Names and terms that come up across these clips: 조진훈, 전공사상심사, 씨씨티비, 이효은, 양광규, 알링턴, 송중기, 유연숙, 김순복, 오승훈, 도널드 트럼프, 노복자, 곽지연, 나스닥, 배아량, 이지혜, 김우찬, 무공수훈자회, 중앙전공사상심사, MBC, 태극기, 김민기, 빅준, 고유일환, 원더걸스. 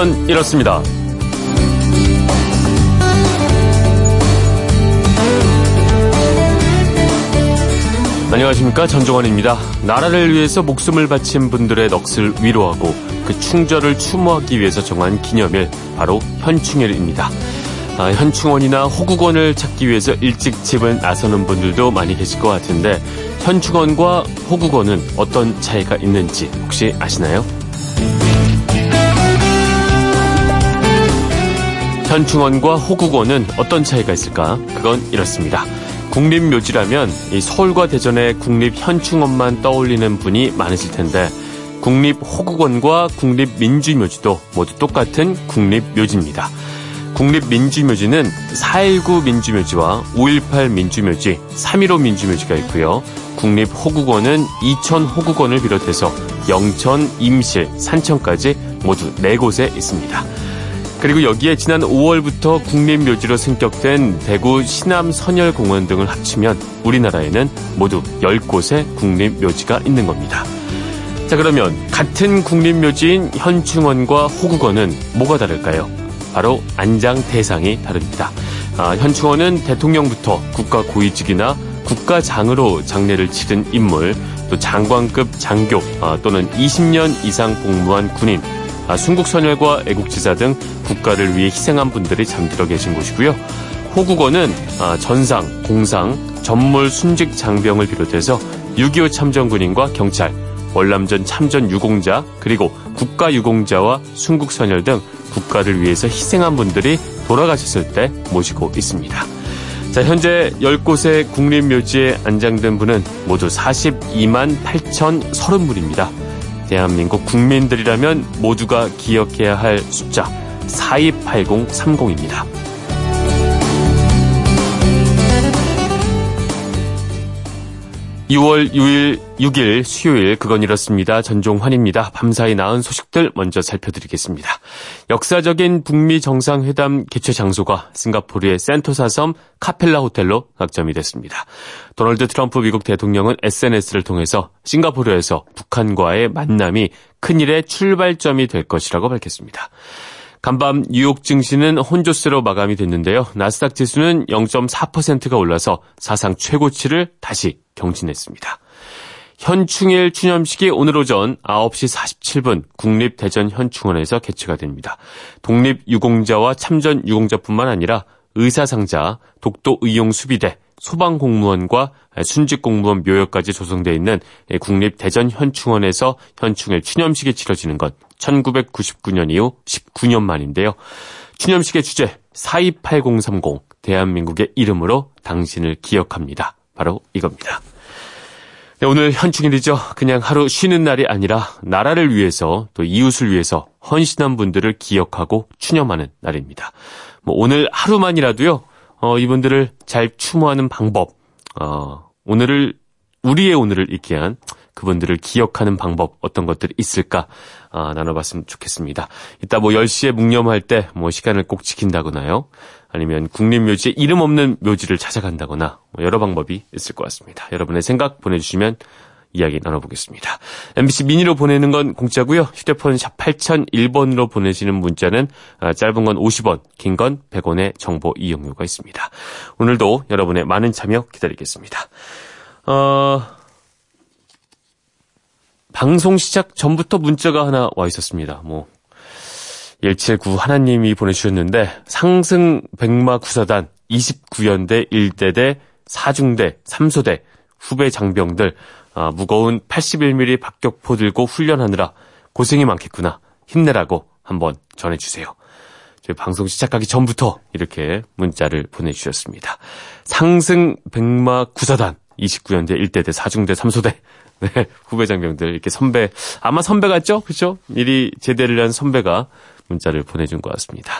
이건 이렇습니다. 안녕하십니까, 전종환입니다. 나라를 위해서 목숨을 바친 분들의 넋을 위로하고 그 충절을 추모하기 위해서 정한 기념일, 바로 현충일입니다. 현충원이나 호국원을 찾기 위해서 일찍 집을 나서는 분들도 많이 계실 것 같은데, 현충원과 호국원은 어떤 차이가 있는지 혹시 아시나요? 현충원과 호국원은 어떤 차이가 있을까? 그건 이렇습니다. 국립묘지라면 이 서울과 대전의 국립현충원만 떠올리는 분이 많으실 텐데, 국립호국원과 국립민주묘지도 모두 똑같은 국립묘지입니다. 국립민주묘지는 4.19 민주묘지와 5.18 민주묘지, 3.15 민주묘지가 있고요. 국립호국원은 이천호국원을 비롯해서 영천, 임실, 산천까지 모두 4곳에 있습니다. 그리고 여기에 지난 5월부터 국립묘지로 승격된 대구 신암선열공원 등을 합치면 우리나라에는 모두 10곳의 국립묘지가 있는 겁니다. 자, 그러면 같은 국립묘지인 현충원과 호국원은 뭐가 다를까요? 바로 안장 대상이 다릅니다. 현충원은 대통령부터 국가 고위직이나 국가장으로 장례를 치른 인물, 또 장관급 장교 또는 20년 이상 복무한 군인, 순국선열과 애국지사 등 국가를 위해 희생한 분들이 잠들어 계신 곳이고요. 호국원은 전상, 공상, 전몰 순직 장병을 비롯해서 6.25 참전군인과 경찰, 월남전 참전 유공자, 그리고 국가유공자와 순국선열 등 국가를 위해서 희생한 분들이 돌아가셨을 때 모시고 있습니다. 자, 현재 10곳의 국립묘지에 안장된 분은 모두 428,030분입니다. 대한민국 국민들이라면 모두가 기억해야 할 숫자 428030입니다. (6월 6일) 수요일, 그건 이렇습니다. 전종환입니다. 밤사이 나온 소식들 먼저 살펴드리겠습니다. 역사적인 북미 정상회담 개최 장소가 싱가포르의 센토사섬 카펠라 호텔로 낙점이 됐습니다. 도널드 트럼프 미국 대통령은 SNS를 통해서 싱가포르에서 북한과의 만남이 큰일의 출발점이 될 것이라고 밝혔습니다. 간밤 뉴욕 증시는 혼조세로 마감이 됐는데요. 나스닥 지수는 0.4%가 올라서 사상 최고치를 다시 경신했습니다. 현충일 추념식이 오늘 오전 9시 47분 국립대전현충원에서 개최가 됩니다. 독립유공자와 참전유공자뿐만 아니라 의사상자, 독도의용수비대, 소방공무원과 순직공무원 묘역까지 조성되어 있는 국립대전현충원에서 현충일 추념식이 치러지는 건 1999년 이후 19년 만인데요. 추념식의 주제 428030, 대한민국의 이름으로 당신을 기억합니다. 바로 이겁니다. 네, 오늘 현충일이죠. 그냥 하루 쉬는 날이 아니라 나라를 위해서, 또 이웃을 위해서 헌신한 분들을 기억하고 추념하는 날입니다. 오늘 하루만이라도요, 이분들을 잘 추모하는 방법, 우리의 오늘을 있게 한 그분들을 기억하는 방법, 어떤 것들이 있을까 나눠봤으면 좋겠습니다. 이따 10시에 묵념할 때 시간을 꼭 지킨다거나요, 아니면 국립묘지에 이름 없는 묘지를 찾아간다거나 여러 방법이 있을 것 같습니다. 여러분의 생각 보내주시면 이야기 나눠보겠습니다. MBC 미니로 보내는 건 공짜고요. 휴대폰 샵 8001번으로 보내시는 문자는 짧은 건 50원, 긴 건 100원의 정보 이용료가 있습니다. 오늘도 여러분의 많은 참여 기다리겠습니다. 방송 시작 전부터 문자가 하나 와 있었습니다. 179 하나님이 보내주셨는데, 상승 백마구사단 29연대 1대대 4중대 3소대 후배 장병들 무거운 81mm 박격포 들고 훈련하느라 고생이 많겠구나, 힘내라고 한번 전해주세요. 저희 방송 시작하기 전부터 이렇게 문자를 보내주셨습니다. 상승 백마구사단 29연대 1대대 4중대 3소대 네, 후배 장병들, 이렇게 선배, 아마 선배 같죠? 그렇죠? 미리 제대를 한 선배가 문자를 보내준 것 같습니다.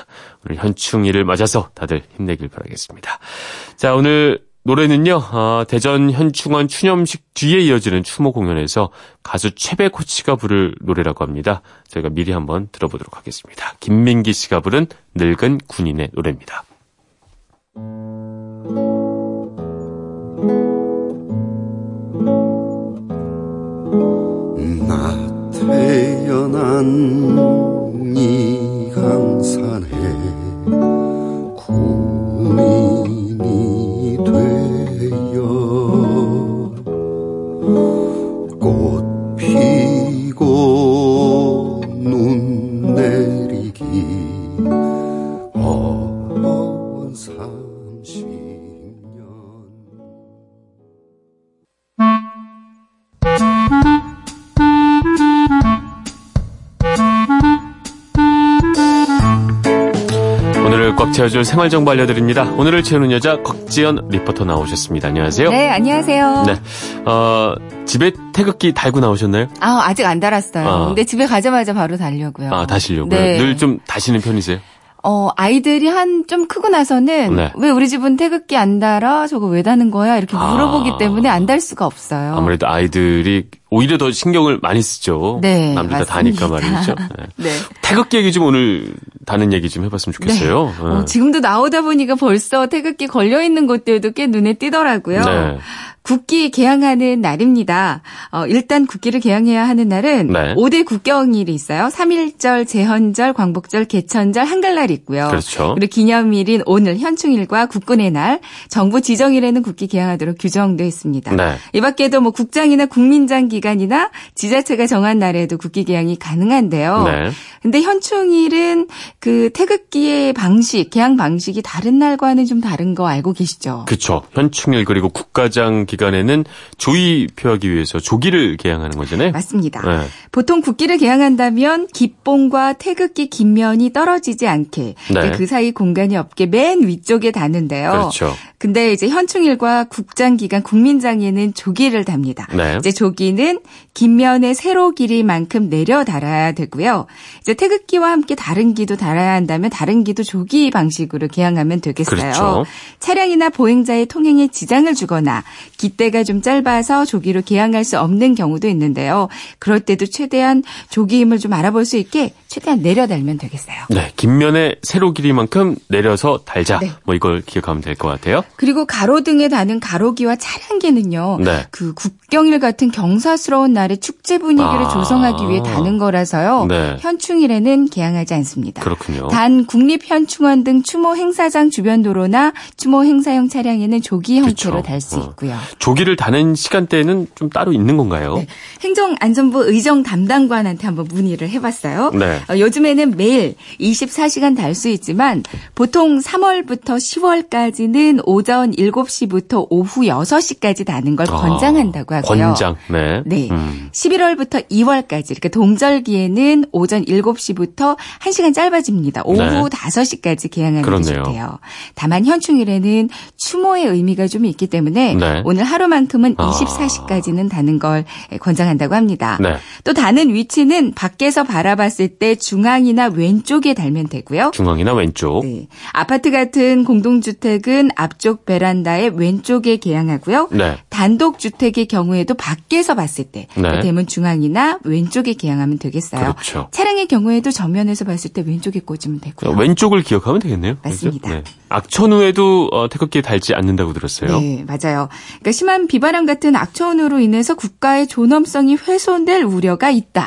오늘 현충일을 맞아서 다들 힘내길 바라겠습니다. 자, 오늘 노래는요, 대전 현충원 추념식 뒤에 이어지는 추모 공연에서 가수 최배 코치가 부를 노래라고 합니다. 저희가 미리 한번 들어보도록 하겠습니다. 김민기 씨가 부른 늙은 군인의 노래입니다. 나 태어난 이가 꽉 채워줄 생활정보 알려드립니다. 오늘을 채우는 여자 곽지연 리포터 나오셨습니다. 안녕하세요. 네, 안녕하세요. 네, 집에 태극기 달고 나오셨나요? 아, 아직 안 달았어요. 근데 집에 가자마자 바로 달려고요. 아, 다시려고요? 네. 늘 좀 다시는 편이세요? 아이들이 좀 크고 나서는 네. 왜 우리 집은 태극기 안 달아? 저거 왜 다는 거야? 이렇게 물어보기 때문에 안 달 수가 없어요. 아무래도 아이들이 오히려 더 신경을 많이 쓰죠. 네, 남들 다 다니까 말이죠. 네. 네. 태극기 얘기 좀 오늘 다는 얘기 좀 해봤으면 좋겠어요. 네. 지금도 나오다 보니까 벌써 태극기 걸려있는 곳들도 꽤 눈에 띄더라고요. 네. 국기 개항하는 날입니다. 일단 국기를 개항해야 하는 날은 네. 5대 국경일이 있어요. 3.1절, 제헌절, 광복절, 개천절, 한글날이 있고요. 그렇죠. 그리고 기념일인 오늘 현충일과 국군의 날, 정부 지정일에는 국기 개항하도록 규정돼 있습니다. 네. 이 밖에도 뭐 국장이나 국민장 기간이나 지자체가 정한 날에도 국기 개항이 가능한데요. 네. 근데 현충일은 그 태극기의 방식, 개항 방식이 다른 날과는 좀 다른 거 알고 계시죠? 그렇죠. 현충일 그리고 국가장 기간에는 조의 표하기 위해서 조기를 개항하는 거잖아요. 맞습니다. 네. 보통 국기를 개항한다면 기봉과 태극기 깃면이 떨어지지 않게 네. 그 사이 공간이 없게 맨 위쪽에 다는데요. 그렇죠. 근데 이제 현충일과 국장 기간, 국민장에는 조기를 답니다. 네. 이제 조기는 깃면의 세로 길이만큼 내려 달아야 되고요. 이제 태극기와 함께 다른 기도 달아야 한다면 다른 기도 조기 방식으로 개항하면 되겠어요. 그렇죠. 차량이나 보행자의 통행에 지장을 주거나 깃대가 좀 짧아서 조기로 개항할 수 없는 경우도 있는데요. 그럴 때도 최대한 조기임을 좀 알아볼 수 있게 최대한 내려 달면 되겠어요. 네, 깃면의 세로 길이만큼 내려서 달자. 네. 뭐 이걸 기억하면 될 것 같아요. 그리고 가로등에 다는 가로기와 차량기는요. 네. 그 국경일 같은 경사스러운 날의 축제 분위기를 조성하기 위해 다는 거라서요. 네. 현충일에는 개항하지 않습니다. 그렇군요. 단 국립현충원 등 추모 행사장 주변 도로나 추모 행사용 차량에는 조기 형태로 달 수 있고요. 조기를 다는 시간대에는 좀 따로 있는 건가요? 네. 행정안전부 의정 담당관한테 한번 문의를 해봤어요. 네. 요즘에는 매일 24시간 달 수 있지만 보통 3월부터 10월까지는 오전 7시부터 오후 6시까지 다는 걸 권장한다고 하고요. 권장. 네. 네. 11월부터 2월까지 이렇게 동절기에는 오전 7시부터 1시간 짧아집니다. 오후 네. 5시까지 개항하는 게 좋대요. 다만 현충일에는 추모의 의미가 좀 있기 때문에 네. 오늘 하루만큼은 24시까지는 다는 걸 권장한다고 합니다. 네. 또 다는 위치는 밖에서 바라봤을 때 중앙이나 왼쪽에 달면 되고요. 중앙이나 왼쪽. 네. 아파트 같은 공동주택은 앞쪽 베란다의 왼쪽에 개항하고요. 네. 단독주택의 경우에도 밖에서 봤을 때 네. 대문 중앙이나 왼쪽에 개항하면 되겠어요. 그렇죠. 차량의 경우에도 정면에서 봤을 때 왼쪽에 꽂으면 되고요. 왼쪽을 기억하면 되겠네요. 맞습니다. 네. 악천후에도 태극기 달지 않는다고 들었어요. 네, 맞아요. 그러니까 심한 비바람 같은 악천후로 인해서 국가의 존엄성이 훼손될 우려가 있다.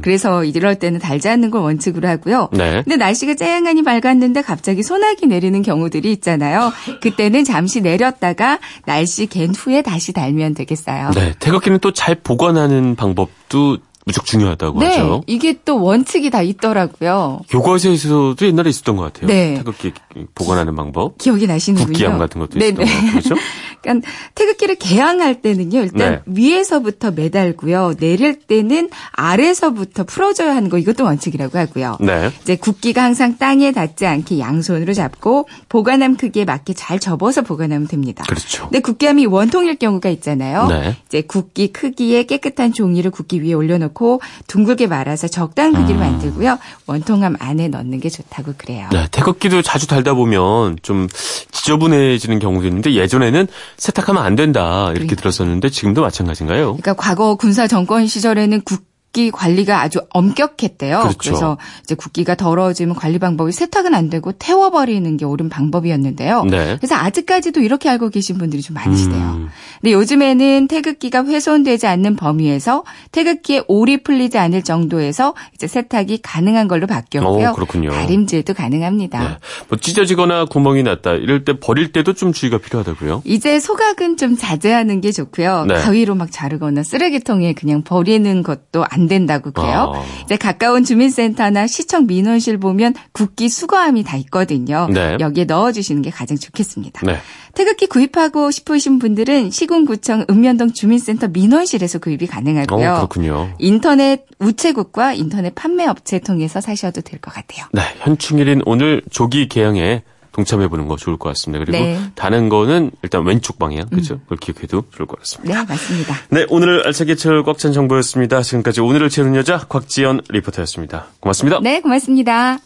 그래서 이럴 때는 달지 않는 걸 원칙으로 하고요. 네. 근데 날씨가 쨍하니 밝았는데 갑자기 소나기 내리는 경우들이 있잖아요. 그때는 잠시 내렸다가 날씨 갠 후에 다시 달면 되겠어요. 네, 태극기는 또 잘 보관하는 방법도 무척 중요하다고 네, 하죠. 이게 또 원칙이 다 있더라고요. 교과서에서도 옛날에 있었던 것 같아요. 네. 태극기 보관하는 방법. 기억이 나시는군요. 국기함 같은 것도 네네. 있었던 것 같아요. 그렇죠? 그러니까 태극기를 개항할 때는요. 일단 네. 위에서부터 매달고요. 내릴 때는 아래서부터 풀어줘야 하는 거 이것도 원칙이라고 하고요. 네. 이제 국기가 항상 땅에 닿지 않게 양손으로 잡고 보관함 크기에 맞게 잘 접어서 보관하면 됩니다. 그렇죠. 근데 국기함이 원통일 경우가 있잖아요. 네. 이제 국기 크기에 깨끗한 종이를 국기 위에 올려놓고 둥글게 말아서 적당한 크기로 만들고요. 원통함 안에 넣는 게 좋다고 그래요. 네, 태극기도 자주 달다 보면 좀 지저분해지는 경우도 있는데 예전에는 세탁하면 안 된다 이렇게 들었었는데 지금도 마찬가지인가요? 그러니까 과거 군사 정권 시절에는 국기 관리가 아주 엄격했대요. 그렇죠. 그래서 이제 국기가 더러워지면 관리 방법이 세탁은 안 되고 태워버리는 게 옳은 방법이었는데요. 네. 그래서 아직까지도 이렇게 알고 계신 분들이 좀 많으시대요. 근데 요즘에는 태극기가 훼손되지 않는 범위에서 태극기에 올이 풀리지 않을 정도에서 이제 세탁이 가능한 걸로 바뀌었고요. 그렇군요. 다림질도 가능합니다. 네. 뭐 찢어지거나 구멍이 났다 이럴 때 버릴 때도 좀 주의가 필요하다고요? 이제 소각은 좀 자제하는 게 좋고요. 네. 가위로 막 자르거나 쓰레기통에 그냥 버리는 것도 안 된다고 그래요. 이제 가까운 주민센터나 시청 민원실 보면 국기 수거함이 다 있거든요. 네. 여기에 넣어주시는 게 가장 좋겠습니다. 네. 태극기 구입하고 싶으신 분들은 시군구청 읍면동 주민센터 민원실에서 구입이 가능하고요. 그렇군요. 인터넷 우체국과 인터넷 판매업체 통해서 사셔도 될 것 같아요. 네, 현충일인 오늘 조기 개항에 동참해보는 거 좋을 것 같습니다. 그리고 네. 다는 거는 일단 왼쪽 방향, 그렇죠? 그걸 기억해도 좋을 것 같습니다. 네, 맞습니다. 네, 오늘 알차게 채울 꽉 찬 정보였습니다. 지금까지 오늘을 채우는 여자 곽지연 리포터였습니다. 고맙습니다. 네, 고맙습니다.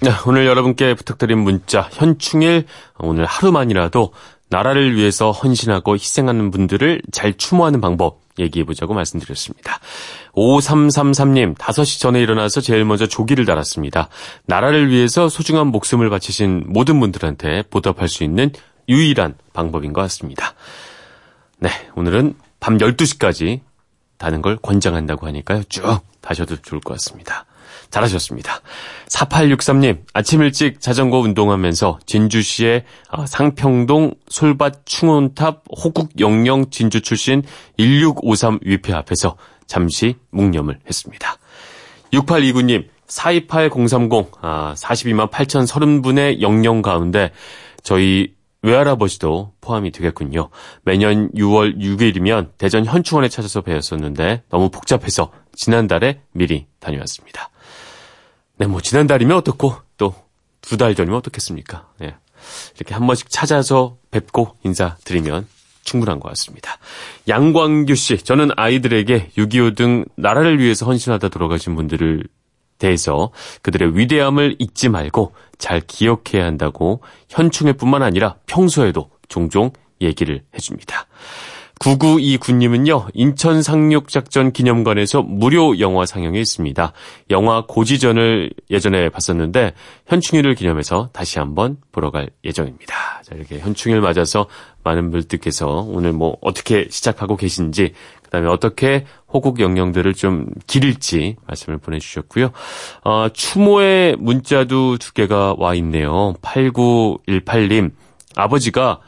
네, 오늘 여러분께 부탁드린 문자 현충일 오늘 하루만이라도 나라를 위해서 헌신하고 희생하는 분들을 잘 추모하는 방법 얘기해보자고 말씀드렸습니다. 5333님 5시 전에 일어나서 제일 먼저 조기를 달았습니다. 나라를 위해서 소중한 목숨을 바치신 모든 분들한테 보답할 수 있는 유일한 방법인 것 같습니다. 네, 오늘은 밤 12시까지 다는 걸 권장한다고 하니까요. 쭉 다셔도 좋을 것 같습니다. 잘하셨습니다. 4863님, 아침 일찍 자전거 운동하면서 진주시의 상평동 솔밭 충원탑 호국 영령 진주 출신 1653 위패 앞에서 잠시 묵념을 했습니다. 6829님, 428030, 42만 8030분의 영령 가운데 저희 외할아버지도 포함이 되겠군요. 매년 6월 6일이면 대전 현충원에 찾아서 뵈었었는데 너무 복잡해서 지난달에 미리 다녀왔습니다. 네, 뭐 지난달이면 어떻고 또 2달 전이면 어떻겠습니까? 네, 이렇게 한 번씩 찾아서 뵙고 인사드리면 충분한 것 같습니다. 양광규 씨, 저는 아이들에게 6.25 등 나라를 위해서 헌신하다 돌아가신 분들을 대해서 그들의 위대함을 잊지 말고 잘 기억해야 한다고 현충일뿐만 아니라 평소에도 종종 얘기를 해줍니다. 9929님은요. 인천 상륙작전 기념관에서 무료 영화 상영이 있습니다. 영화 고지전을 예전에 봤었는데 현충일을 기념해서 다시 한번 보러 갈 예정입니다. 자, 이렇게 현충일 맞아서 많은 분들께서 오늘 뭐 어떻게 시작하고 계신지 그다음에 어떻게 호국 영령들을 좀 기릴지 말씀을 보내주셨고요. 추모의 문자도 두 개가 와 있네요. 8918님 아버지가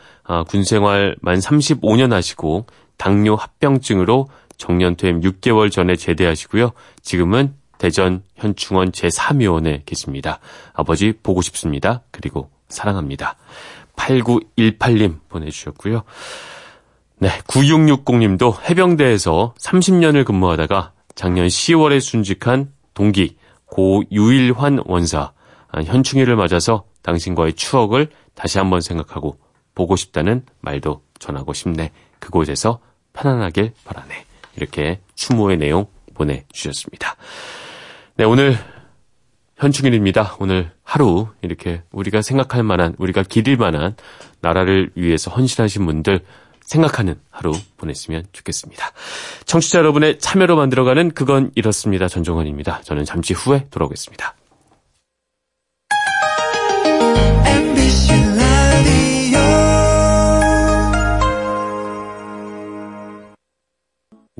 군생활 만 35년 하시고 당뇨 합병증으로 정년퇴임 6개월 전에 제대하시고요. 지금은 대전 현충원 제3위원회에 계십니다. 아버지 보고 싶습니다. 그리고 사랑합니다. 8918님 보내주셨고요. 네, 9660님도 해병대에서 30년을 근무하다가 작년 10월에 순직한 동기 고유일환 원사 현충일을 맞아서 당신과의 추억을 다시 한번 생각하고 보고 싶다는 말도 전하고 싶네. 그곳에서 편안하길 바라네. 이렇게 추모의 내용 보내주셨습니다. 네, 오늘 현충일입니다. 오늘 하루 이렇게 우리가 생각할 만한, 우리가 기릴 만한 나라를 위해서 헌신하신 분들 생각하는 하루 보냈으면 좋겠습니다. 청취자 여러분의 참여로 만들어가는 그건 이렇습니다. 전종환입니다. 저는 잠시 후에 돌아오겠습니다.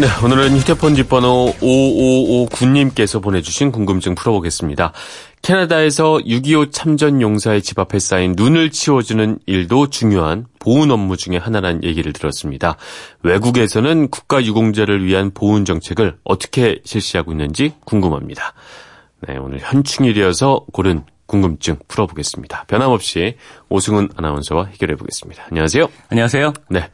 네, 오늘은 휴대폰 뒷번호 5559님께서 보내주신 궁금증 풀어보겠습니다. 캐나다에서 6.25 참전 용사의 집 앞에 쌓인 눈을 치워주는 일도 중요한 보훈 업무 중에 하나란 얘기를 들었습니다. 외국에서는 국가유공자를 위한 보훈 정책을 어떻게 실시하고 있는지 궁금합니다. 네, 오늘 현충일이어서 고른 궁금증 풀어보겠습니다. 변함없이 오승훈 아나운서와 해결해보겠습니다. 안녕하세요. 안녕하세요. 네.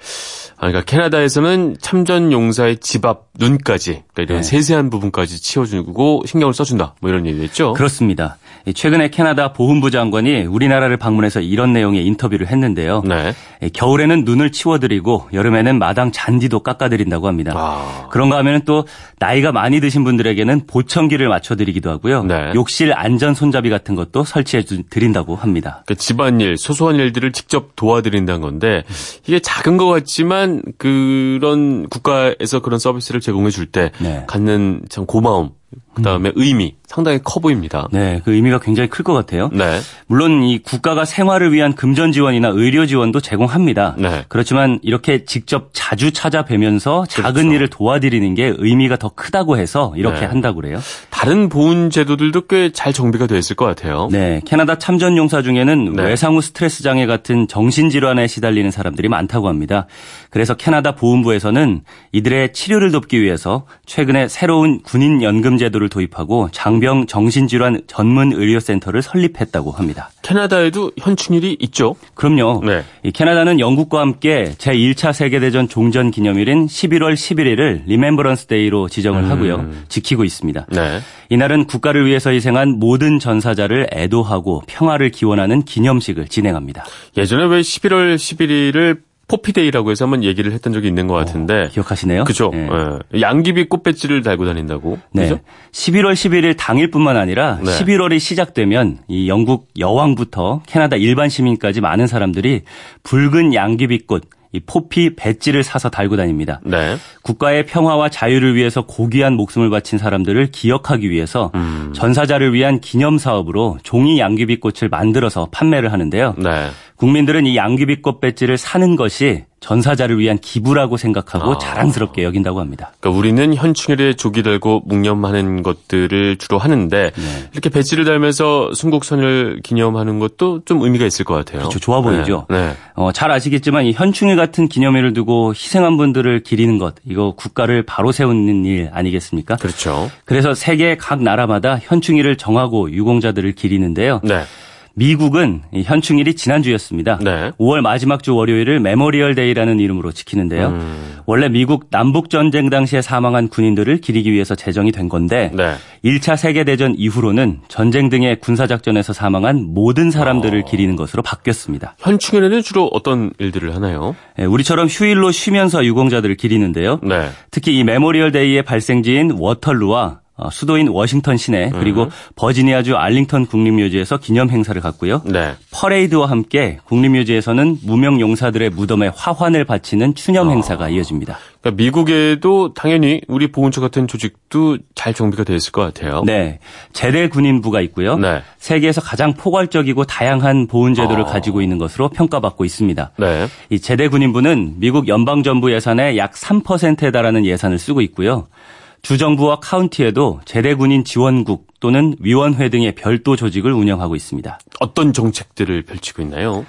그러니까 캐나다에서는 참전 용사의 집 앞 눈까지, 그러니까 이런 네. 세세한 부분까지 치워주고 신경을 써준다. 뭐 이런 얘기겠죠? 그렇습니다. 최근에 캐나다 보훈부 장관이 우리나라를 방문해서 이런 내용의 인터뷰를 했는데요. 네. 겨울에는 눈을 치워드리고 여름에는 마당 잔디도 깎아드린다고 합니다. 아. 그런가 하면 또 나이가 많이 드신 분들에게는 보청기를 맞춰드리기도 하고요. 네. 욕실 안전 손잡이 같은 것도 설치해 드린다고 합니다. 그러니까 집안일, 소소한 일들을 직접 도와드린다는 건데 이게 작은 것 같지만 그런 국가에서 그런 서비스를 제공해 줄 때 네. 갖는 참 고마움, 그다음에 의미, 상당히 커 보입니다. 네, 그 의미가 굉장히 클 것 같아요. 네. 물론 이 국가가 생활을 위한 금전 지원이나 의료 지원도 제공합니다. 네. 그렇지만 이렇게 직접 자주 찾아뵈면서 작은 그렇죠. 일을 도와드리는 게 의미가 더 크다고 해서 이렇게 네. 한다고 그래요. 다른 보훈 제도들도 꽤 잘 정비가 돼 있을 것 같아요. 네, 캐나다 참전 용사 중에는 네. 외상후 스트레스 장애 같은 정신질환에 시달리는 사람들이 많다고 합니다. 그래서 캐나다 보훈부에서는 이들의 치료를 돕기 위해서 최근에 새로운 군인연금 제도를 도입하고 장병 정신질환 전문 의료센터를 설립했다고 합니다. 캐나다에도 현충일이 있죠? 그럼요. 네. 이 캐나다는 영국과 함께 제1차 세계대전 종전 기념일인 11월 11일을 리멤버런스 데이로 지정을 하고요. 지키고 있습니다. 네. 이날은 국가를 위해서 희생한 모든 전사자를 애도하고 평화를 기원하는 기념식을 진행합니다. 예전에 왜 11월 11일을 포피데이라고 해서 한번 얘기를 했던 적이 있는 것 같은데. 기억하시네요? 그죠. 네. 네. 양귀비 꽃배지를 달고 다닌다고. 네. 그죠? 11월 11일 당일뿐만 아니라 네. 11월이 시작되면 이 영국 여왕부터 캐나다 일반 시민까지 많은 사람들이 붉은 양귀비 꽃, 이 포피 배지를 사서 달고 다닙니다. 네. 국가의 평화와 자유를 위해서 고귀한 목숨을 바친 사람들을 기억하기 위해서 전사자를 위한 기념사업으로 종이 양귀비꽃을 만들어서 판매를 하는데요. 네. 국민들은 이 양귀비꽃 배지를 사는 것이 전사자를 위한 기부라고 생각하고 자랑스럽게 여긴다고 합니다. 그러니까 우리는 현충일에 조기 달고 묵념하는 것들을 주로 하는데 네. 이렇게 배지를 달면서 순국선을 기념하는 것도 좀 의미가 있을 것 같아요. 그렇죠. 좋아 보이죠. 네. 네. 잘 아시겠지만 이 현충일 같은 기념일을 두고 희생한 분들을 기리는 것, 이거 국가를 바로 세우는 일 아니겠습니까? 그렇죠. 그래서 세계 각 나라마다 현충일을 정하고 유공자들을 기리는데요. 네. 미국은 현충일이 지난주였습니다. 네. 5월 마지막 주 월요일을 메모리얼 데이라는 이름으로 지키는데요. 원래 미국 남북전쟁 당시에 사망한 군인들을 기리기 위해서 제정이 된 건데 네. 1차 세계대전 이후로는 전쟁 등의 군사작전에서 사망한 모든 사람들을 기리는 것으로 바뀌었습니다. 현충일에는 주로 어떤 일들을 하나요? 네, 우리처럼 휴일로 쉬면서 유공자들을 기리는데요. 네. 특히 이 메모리얼 데이의 발생지인 워털루와 수도인 워싱턴 시내 그리고 버지니아주 알링턴 국립묘지에서 기념 행사를 갖고요. 네. 퍼레이드와 함께 국립묘지에서는 무명 용사들의 무덤에 화환을 바치는 추념 행사가 이어집니다. 그러니까 미국에도 당연히 우리 보훈처 같은 조직도 잘 정비가 되어 있을 것 같아요. 네. 제대 군인부가 있고요. 네. 세계에서 가장 포괄적이고 다양한 보훈 제도를 가지고 있는 것으로 평가받고 있습니다. 네. 이 제대 군인부는 미국 연방정부 예산의 약 3%에 달하는 예산을 쓰고 있고요. 주정부와 카운티에도 제대군인 지원국 또는 위원회 등의 별도 조직을 운영하고 있습니다. 어떤 정책들을 펼치고 있나요?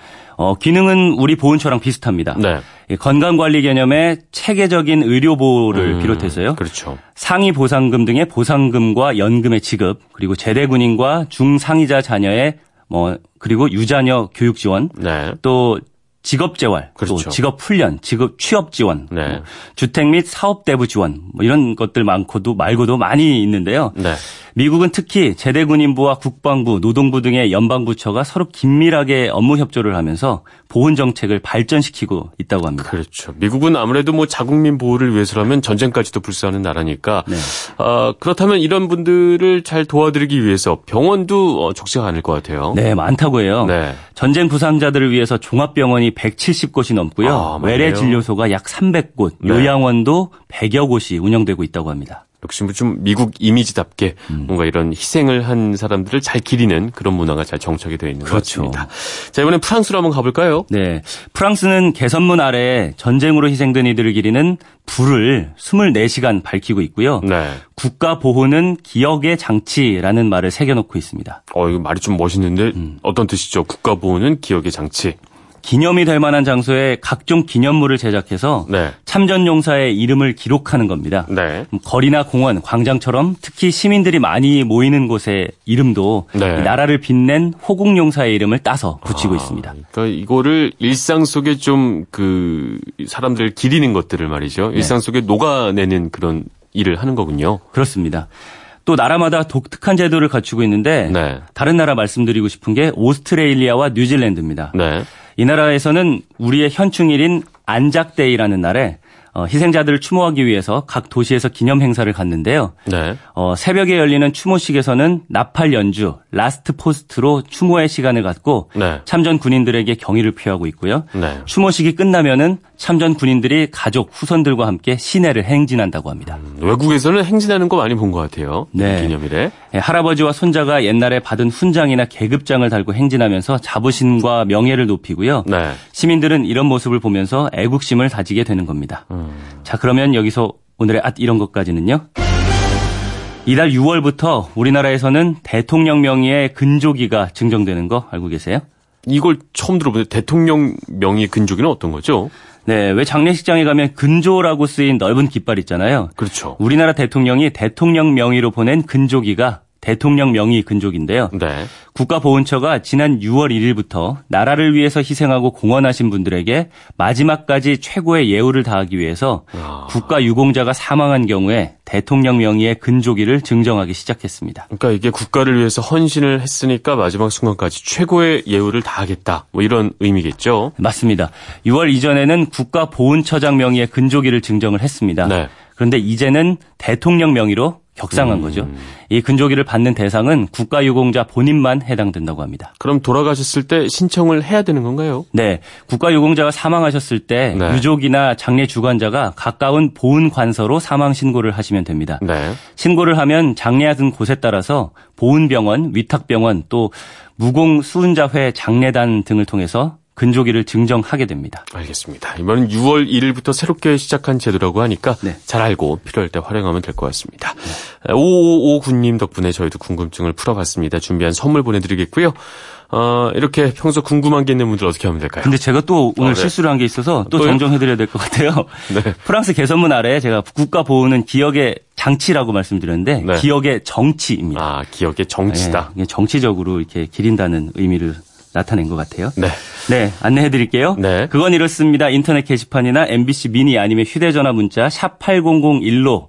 기능은 우리 보훈처랑 비슷합니다. 네. 건강관리 개념에 체계적인 의료보호를 비롯해서요. 그렇죠. 상위 보상금 등의 보상금과 연금의 지급, 그리고 제대군인과 중상위자 자녀의 그리고 유자녀 교육 지원, 네. 또 직업재활, 그렇죠. 또 직업훈련, 직업 취업지원, 네. 주택 및 사업대부 지원 뭐 이런 것들 말고도 많이 있는데요. 네. 미국은 특히 제대군인부와 국방부, 노동부 등의 연방부처가 서로 긴밀하게 업무 협조를 하면서 보훈정책을 발전시키고 있다고 합니다. 그렇죠. 미국은 아무래도 자국민 보호를 위해서라면 전쟁까지도 불사하는 나라니까 네. 그렇다면 이런 분들을 잘 도와드리기 위해서 병원도 적지가 않을 것 같아요. 네, 많다고 해요. 네. 전쟁 부상자들을 위해서 종합병원이 170곳이 넘고요. 외래진료소가 약 300곳, 네. 요양원도 100여 곳이 운영되고 있다고 합니다. 역시 좀 미국 이미지답게 뭔가 이런 희생을 한 사람들을 잘 기리는 그런 문화가 잘 정착이 되어 있는 그렇죠. 것 같습니다. 자, 이번엔 프랑스로 한번 가볼까요? 네, 프랑스는 개선문 아래에 전쟁으로 희생된 이들을 기리는 불을 24시간 밝히고 있고요. 네. 국가 보호는 기억의 장치라는 말을 새겨놓고 있습니다. 이거 말이 좀 멋있는데 어떤 뜻이죠? 국가 보호는 기억의 장치. 기념이 될 만한 장소에 각종 기념물을 제작해서 네. 참전용사의 이름을 기록하는 겁니다. 네. 거리나 공원, 광장처럼 특히 시민들이 많이 모이는 곳의 이름도 네. 나라를 빛낸 호국용사의 이름을 따서 붙이고 있습니다. 그러니까 이거를 일상 속에 좀 사람들 기리는 것들을 말이죠. 일상 속에 네. 녹아내는 그런 일을 하는 거군요. 그렇습니다. 또 나라마다 독특한 제도를 갖추고 있는데 네. 다른 나라 말씀드리고 싶은 게 오스트레일리아와 뉴질랜드입니다. 네. 이 나라에서는 우리의 현충일인 안작데이라는 날에 희생자들을 추모하기 위해서 각 도시에서 기념 행사를 갖는데요. 네. 새벽에 열리는 추모식에서는 나팔 연주, 라스트 포스트로 추모의 시간을 갖고 네. 참전 군인들에게 경의를 표하고 있고요. 네. 추모식이 끝나면은 참전 군인들이 가족, 후손들과 함께 시내를 행진한다고 합니다. 외국에서는 행진하는 거 많이 본 것 같아요. 네. 기념일에. 네, 할아버지와 손자가 옛날에 받은 훈장이나 계급장을 달고 행진하면서 자부심과 명예를 높이고요. 네. 시민들은 이런 모습을 보면서 애국심을 다지게 되는 겁니다. 자, 그러면 여기서 오늘의 앗 이런 것까지는요. 이달 6월부터 우리나라에서는 대통령 명의의 근조기가 증정되는 거 알고 계세요? 이걸 처음 들어보는데 대통령 명의 근조기는 어떤 거죠? 네, 왜 장례식장에 가면 근조라고 쓰인 넓은 깃발 있잖아요. 그렇죠. 우리나라 대통령이 대통령 명의로 보낸 근조기가 대통령 명의 근조기인데요. 네. 국가보훈처가 지난 6월 1일부터 나라를 위해서 희생하고 공헌하신 분들에게 마지막까지 최고의 예우를 다하기 위해서 국가유공자가 사망한 경우에 대통령 명의의 근조기를 증정하기 시작했습니다. 그러니까 이게 국가를 위해서 헌신을 했으니까 마지막 순간까지 최고의 예우를 다하겠다. 뭐 이런 의미겠죠. 맞습니다. 6월 이전에는 국가보훈처장 명의의 근조기를 증정을 했습니다. 네. 그런데 이제는 대통령 명의로 격상한 거죠. 이 근조기를 받는 대상은 국가유공자 본인만 해당된다고 합니다. 그럼 돌아가셨을 때 신청을 해야 되는 건가요? 네. 국가유공자가 사망하셨을 때 네. 유족이나 장례 주관자가 가까운 보훈관서로 사망 신고를 하시면 됩니다. 네. 신고를 하면 장례하던 곳에 따라서 보훈병원, 위탁병원 또 무공수훈자회 장례단 등을 통해서 근조기를 증정하게 됩니다. 알겠습니다. 이번은 6월 1일부터 새롭게 시작한 제도라고 하니까 네. 잘 알고 필요할 때 활용하면 될 것 같습니다. 네. 5559님 덕분에 저희도 궁금증을 풀어봤습니다. 준비한 선물 보내드리겠고요. 이렇게 평소 궁금한 게 있는 분들 어떻게 하면 될까요? 근데 제가 또 오늘 네. 실수를 한 게 있어서 또 정정해드려야 될 것 같아요. 네. 프랑스 개선문 아래에 제가 국가보훈은 기억의 장치라고 말씀드렸는데 네. 기억의 정치입니다. 아, 기억의 정치다. 네. 정치적으로 이렇게 기린다는 의미를 나타낸 것 같아요. 네. 네, 안내해드릴게요. 네. 그건 이렇습니다. 인터넷 게시판이나 MBC 미니 아니면 휴대전화 문자 샵 8001로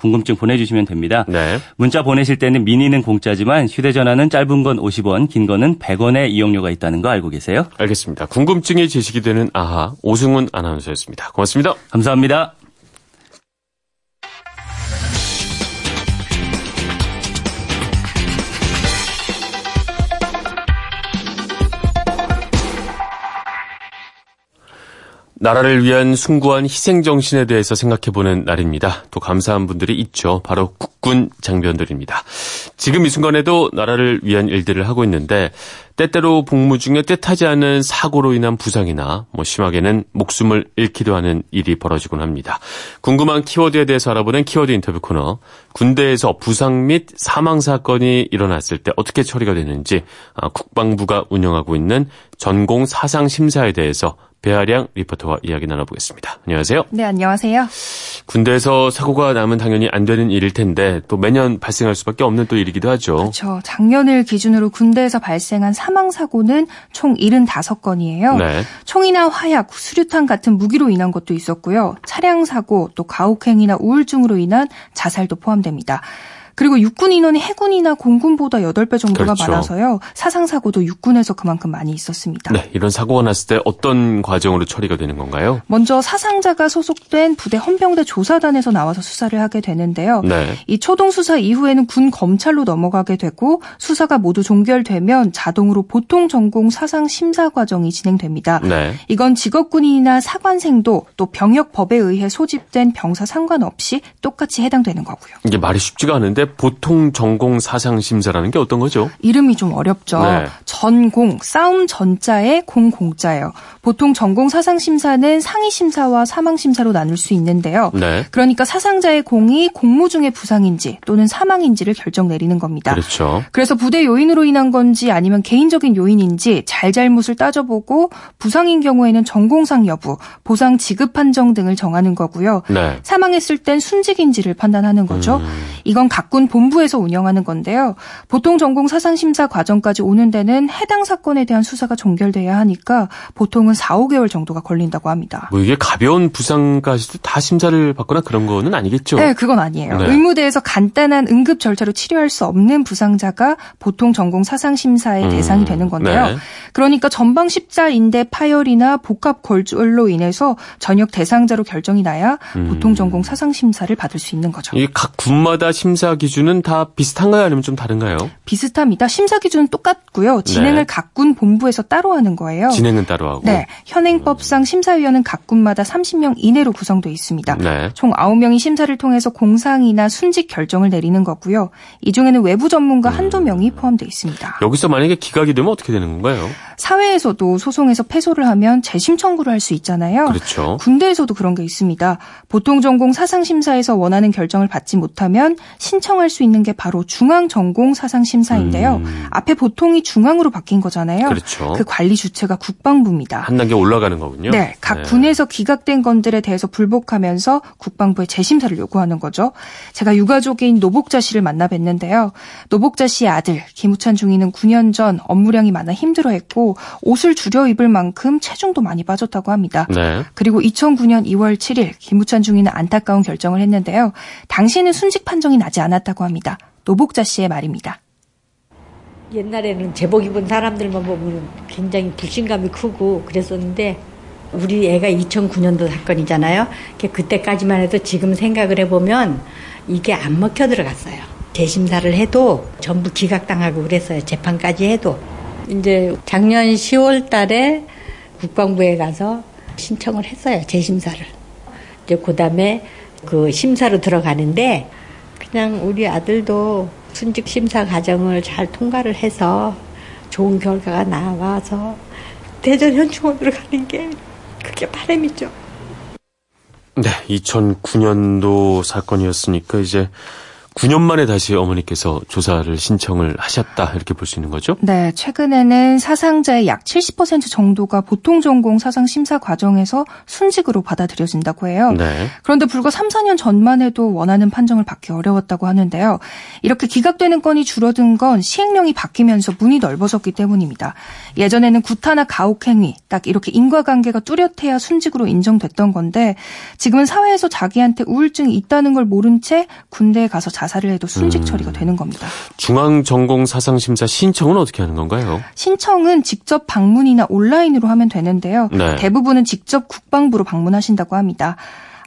궁금증 보내주시면 됩니다. 네. 문자 보내실 때는 미니는 공짜지만 휴대전화는 짧은 건 50원, 긴 거는 100원의 이용료가 있다는 거 알고 계세요? 알겠습니다. 궁금증이 제시가 되는 아하 오승훈 아나운서였습니다. 고맙습니다. 감사합니다. 나라를 위한 숭고한 희생정신에 대해서 생각해보는 날입니다. 또 감사한 분들이 있죠. 바로 국군 장병들입니다. 지금 이 순간에도 나라를 위한 일들을 하고 있는데 때때로 복무 중에 뜻하지 않은 사고로 인한 부상이나 뭐 심하게는 목숨을 잃기도 하는 일이 벌어지곤 합니다. 궁금한 키워드에 대해서 알아보는 키워드 인터뷰 코너. 군대에서 부상 및 사망 사건이 일어났을 때 어떻게 처리가 되는지 국방부가 운영하고 있는 전공사상심사에 대해서 배아량 리포터와 이야기 나눠보겠습니다. 안녕하세요. 네, 안녕하세요. 군대에서 사고가 나면 당연히 안 되는 일일 텐데 또 매년 발생할 수밖에 없는 또 일이기도 하죠. 그렇죠. 작년을 기준으로 군대에서 발생한 사망사고는 총 75건이에요. 네. 총이나 화약, 수류탄 같은 무기로 인한 것도 있었고요. 차량사고, 또 가혹행위나 우울증으로 인한 자살도 포함됩니다. 그리고 육군 인원이 해군이나 공군보다 8배 정도가 그렇죠. 많아서요. 사상사고도 육군에서 그만큼 많이 있었습니다. 네, 이런 사고가 났을 때 어떤 과정으로 처리가 되는 건가요? 먼저 사상자가 소속된 부대 헌병대 조사단에서 나와서 수사를 하게 되는데요. 네. 이 초동수사 이후에는 군 검찰로 넘어가게 되고 수사가 모두 종결되면 자동으로 보통 전공 사상 심사 과정이 진행됩니다. 네. 이건 직업군인이나 사관생도 또 병역법에 의해 소집된 병사 상관없이 똑같이 해당되는 거고요. 이게 말이 쉽지가 않은데 보통 전공 사상 심사라는 게 어떤 거죠? 이름이 좀 어렵죠. 네. 전공, 싸움 전자에 공공자예요. 보통 전공 사상 심사는 상위 심사와 사망 심사로 나눌 수 있는데요. 네. 그러니까 사상자의 공이 공무 중에 부상인지 또는 사망인지를 결정 내리는 겁니다. 그렇죠. 그래서 부대 요인으로 인한 건지 아니면 개인적인 요인인지 잘잘못을 따져보고 부상인 경우에는 전공상 여부, 보상 지급 판정 등을 정하는 거고요. 네. 사망했을 땐 순직인지를 판단하는 거죠. 이건 각군 본부에서 운영하는 건데요. 보통 전공 사상심사 과정까지 오는 데는 해당 사건에 대한 수사가 종결돼야 하니까 보통은 4, 5개월 정도가 걸린다고 합니다. 뭐 이게 가벼운 부상까지도 다 심사를 받거나 그런 거는 아니겠죠? 네, 그건 아니에요. 네. 의무대에서 간단한 응급 절차로 치료할 수 없는 부상자가 보통 전공 사상심사의 대상이 되는 건데요. 네. 그러니까 전방 십자인대 파열이나 복합 골절로 인해서 전역 대상자로 결정이 나야 보통 전공 사상심사를 받을 수 있는 거죠. 이 각 군마다 심사 기준 기준은 다 비슷한가요? 아니면 좀 다른가요? 비슷합니다. 심사 기준은 똑같고요. 진행을 각 군 본부에서 따로 하는 거예요. 진행은 따로 하고. 네. 현행법상 심사위원은 각 군마다 30명 이내로 구성되어 있습니다. 네. 총 9명이 심사를 통해서 공상이나 순직 결정을 내리는 거고요. 이 중에는 외부 전문가 한두 명이 포함되어 있습니다. 여기서 만약에 기각이 되면 어떻게 되는 건가요? 사회에서도 소송에서 패소를 하면 재심 청구를 할 수 있잖아요. 그렇죠. 군대에서도 그런 게 있습니다. 보통 전공 사상심사에서 원하는 결정을 받지 못하면 신청할 수 있는 게 바로 중앙전공사상심사인데요. 앞에 보통이 중앙으로 바뀐 거잖아요. 그렇죠. 그 관리 주체가 국방부입니다. 한 단계 올라가는 거군요. 네. 각 군에서 기각된 건들에 대해서 불복하면서 국방부에 재심사를 요구하는 거죠. 제가 유가족인 노복자 씨를 만나 뵀는데요. 노복자 씨의 아들 김우찬 중위는 9년 전 업무량이 많아 힘들어했고 옷을 줄여 입을 만큼 체중도 많이 빠졌다고 합니다. 네. 그리고 2009년 2월 7일 김우찬 중위는 안타까운 결정을 했는데요. 당시에는 순직 판정이 나지 않았다고 합니다. 노복자 씨의 말입니다. 옛날에는 제복 입은 사람들만 보면 굉장히 불신감이 크고 그랬었는데 우리 애가 2009년도 사건이잖아요. 그때까지만 해도 지금 생각을 해보면 이게 안 먹혀 들어갔어요. 재심사를 해도 전부 기각당하고 그랬어요. 재판까지 해도. 이제 작년 10월 달에 국방부에 가서 신청을 했어요. 재심사를. 이제 그다음에 그 심사로 들어가는데 그냥 우리 아들도 순직 심사 과정을 잘 통과를 해서 좋은 결과가 나와서 대전 현충원으로 가는 게 그게 바람이죠. 네, 2009년도 사건이었으니까 이제 9년 만에 다시 어머니께서 조사를 신청을 하셨다 이렇게 볼 수 있는 거죠? 네. 최근에는 사상자의 약 70% 정도가 보통 전공 사상 심사 과정에서 순직으로 받아들여진다고 해요. 네. 그런데 불과 3, 4년 전만 해도 원하는 판정을 받기 어려웠다고 하는데요. 이렇게 기각되는 건이 줄어든 건 시행령이 바뀌면서 문이 넓어졌기 때문입니다. 예전에는 구타나 가혹행위, 딱 이렇게 인과관계가 뚜렷해야 순직으로 인정됐던 건데 지금은 사회에서 자기한테 우울증이 있다는 걸 모른 채 군대에 가서 자살을 해도 순직 처리가 되는 겁니다. 중앙전공사상심사 신청은 어떻게 하는 건가요? 신청은 직접 방문이나 온라인으로 하면 되는데요. 네. 대부분은 직접 국방부로 방문하신다고 합니다.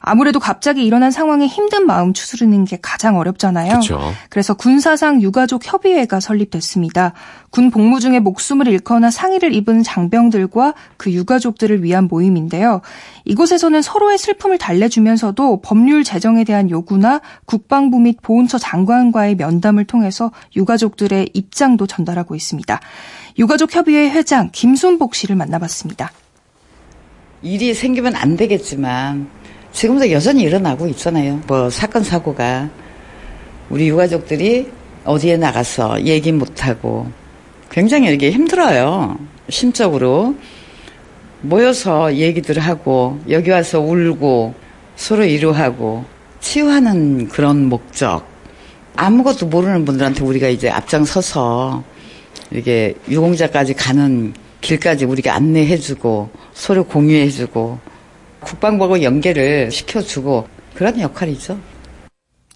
아무래도 갑자기 일어난 상황에 힘든 마음 추스르는 게 가장 어렵잖아요. 그렇죠. 그래서 군사상 유가족 협의회가 설립됐습니다. 군 복무 중에 목숨을 잃거나 상의를 입은 장병들과 그 유가족들을 위한 모임인데요. 이곳에서는 서로의 슬픔을 달래주면서도 법률 제정에 대한 요구나 국방부 및 보훈처 장관과의 면담을 통해서 유가족들의 입장도 전달하고 있습니다. 유가족협의회 회장 김순복 씨를 만나봤습니다. 일이 생기면 안 되겠지만 지금도 여전히 일어나고 있잖아요. 사건 사고가 우리 유가족들이 어디에 나가서 얘기 못하고 굉장히 이게 힘들어요. 심적으로 모여서 얘기들 하고 여기 와서 울고 서로 위로하고 치유하는 그런 목적. 아무것도 모르는 분들한테 우리가 이제 앞장서서 이렇게 유공자까지 가는 길까지 우리가 안내해주고 서로 공유해주고 국방부하고 연계를 시켜주고 그런 역할이죠.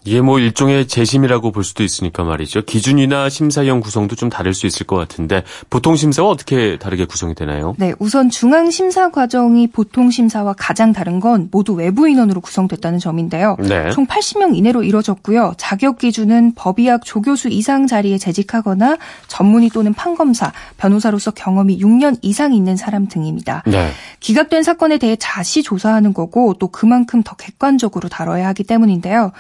이게 일종의 재심이라고 볼 수도 있으니까 말이죠. 기준이나 심사위원 구성도 좀 다를 수 있을 것 같은데 보통 심사와 어떻게 다르게 구성이 되나요? 네, 우선 중앙 심사 과정이 보통 심사와 가장 다른 건 모두 외부 인원으로 구성됐다는 점인데요. 네. 총 80명 이내로 이뤄졌고요. 자격 기준은 법의학 조교수 이상 자리에 재직하거나 전문의 또는 판검사, 변호사로서 경험이 6년 이상 있는 사람 등입니다. 네. 기각된 사건에 대해 자시 조사하는 거고 또 그만큼 더 객관적으로 다뤄야 하기 때문인데요.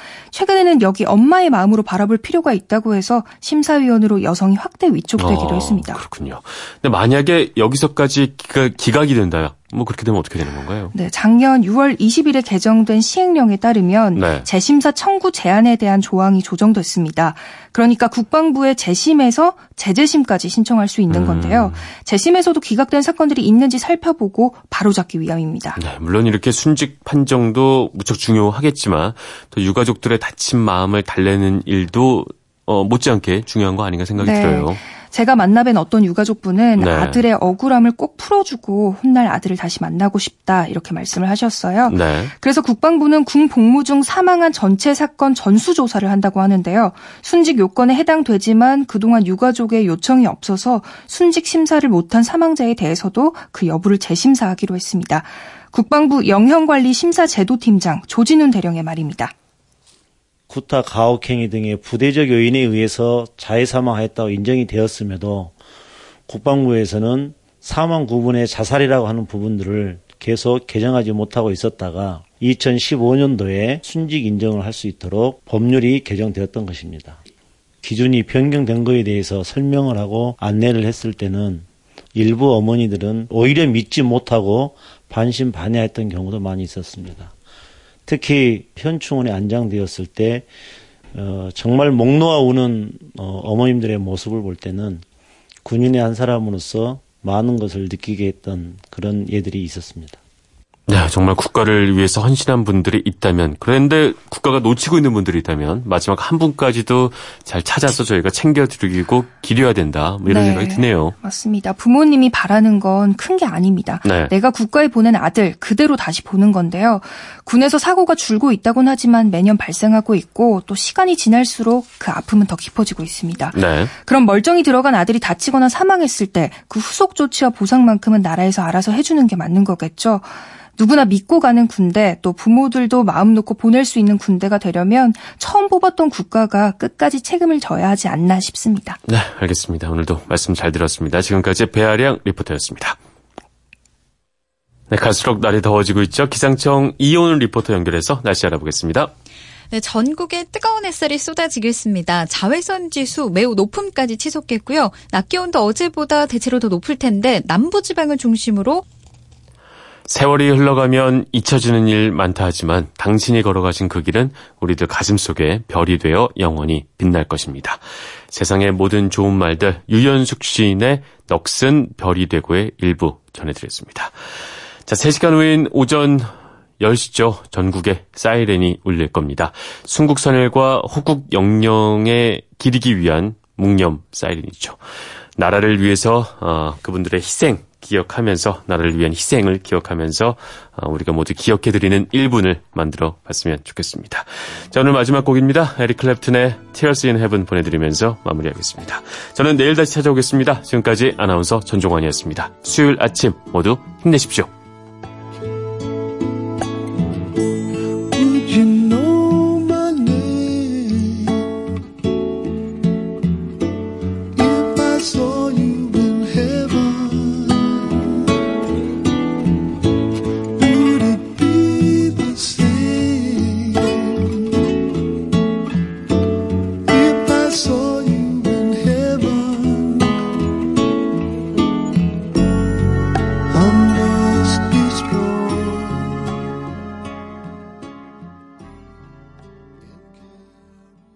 최근에는 여기 엄마의 마음으로 바라볼 필요가 있다고 해서 심사위원으로 여성이 확대 위촉되기도 했습니다. 그렇군요. 근데 만약에 여기서까지 기각이 된다. 그렇게 되면 어떻게 되는 건가요? 네, 작년 6월 20일에 개정된 시행령에 따르면 네. 재심사 청구 제한에 대한 조항이 조정됐습니다. 그러니까 국방부의 재심에서 재재심까지 신청할 수 있는 건데요. 재심에서도 기각된 사건들이 있는지 살펴보고 바로잡기 위함입니다. 네, 물론 이렇게 순직 판정도 무척 중요하겠지만 또 유가족들의 다친 마음을 달래는 일도 못지않게 중요한 거 아닌가 생각이 들어요. 제가 만나뵌 어떤 유가족분은 네. 아들의 억울함을 꼭 풀어주고 훗날 아들을 다시 만나고 싶다 이렇게 말씀을 하셨어요. 네. 그래서 국방부는 군 복무 중 사망한 전체 사건 전수조사를 한다고 하는데요. 순직 요건에 해당되지만 그동안 유가족의 요청이 없어서 순직 심사를 못한 사망자에 대해서도 그 여부를 재심사하기로 했습니다. 국방부 영형관리심사제도팀장 조진훈 대령의 말입니다. 구타, 가혹행위 등의 부대적 요인에 의해서 자해 사망하였다고 인정이 되었음에도 국방부에서는 사망 구분의 자살이라고 하는 부분들을 계속 개정하지 못하고 있었다가 2015년도에 순직 인정을 할 수 있도록 법률이 개정되었던 것입니다. 기준이 변경된 것에 대해서 설명을 하고 안내를 했을 때는 일부 어머니들은 오히려 믿지 못하고 반신반의했던 경우도 많이 있었습니다. 특히 현충원에 안장되었을 때 정말 목 놓아 우는 어머님들의 모습을 볼 때는 군인의 한 사람으로서 많은 것을 느끼게 했던 그런 예들이 있었습니다. 네, 정말 국가를 위해서 헌신한 분들이 있다면, 그런데 국가가 놓치고 있는 분들이 있다면 마지막 한 분까지도 잘 찾아서 저희가 챙겨드리고 기려야 된다, 뭐 이런 생각이 드네요. 맞습니다. 부모님이 바라는 건 큰 게 아닙니다. 네. 내가 국가에 보낸 아들 그대로 다시 보는 건데요. 군에서 사고가 줄고 있다곤 하지만 매년 발생하고 있고 또 시간이 지날수록 그 아픔은 더 깊어지고 있습니다. 네. 그럼 멀쩡히 들어간 아들이 다치거나 사망했을 때 그 후속 조치와 보상만큼은 나라에서 알아서 해주는 게 맞는 거겠죠. 누구나 믿고 가는 군대, 또 부모들도 마음 놓고 보낼 수 있는 군대가 되려면 처음 뽑았던 국가가 끝까지 책임을 져야 하지 않나 싶습니다. 네, 알겠습니다. 오늘도 말씀 잘 들었습니다. 지금까지 배아량 리포터였습니다. 네, 갈수록 날이 더워지고 있죠. 기상청 이효은 리포터 연결해서 날씨 알아보겠습니다. 네, 전국에 뜨거운 햇살이 쏟아지겠습니다. 자외선 지수 매우 높음까지 치솟겠고요. 낮 기온도 어제보다 대체로 더 높을 텐데 남부지방을 중심으로 세월이 흘러가면 잊혀지는 일 많다 하지만 당신이 걸어가신 그 길은 우리들 가슴속에 별이 되어 영원히 빛날 것입니다. 세상의 모든 좋은 말들, 유연숙 시인의 넋은 별이 되고의 일부 전해드렸습니다. 자, 3시간 후인 오전 10시죠. 전국에 사이렌이 울릴 겁니다. 순국선열과 호국 영령에 기리기 위한 묵념 사이렌이죠. 나라를 위해서 그분들의 희생 기억하면서, 나라를 위한 희생을 기억하면서 우리가 모두 기억해드리는 1분을 만들어 봤으면 좋겠습니다. 자, 오늘 마지막 곡입니다. 에릭 클랩튼의 Tears in Heaven 보내드리면서 마무리하겠습니다. 저는 내일 다시 찾아오겠습니다. 지금까지 아나운서 전종환이었습니다. 수요일 아침 모두 힘내십시오.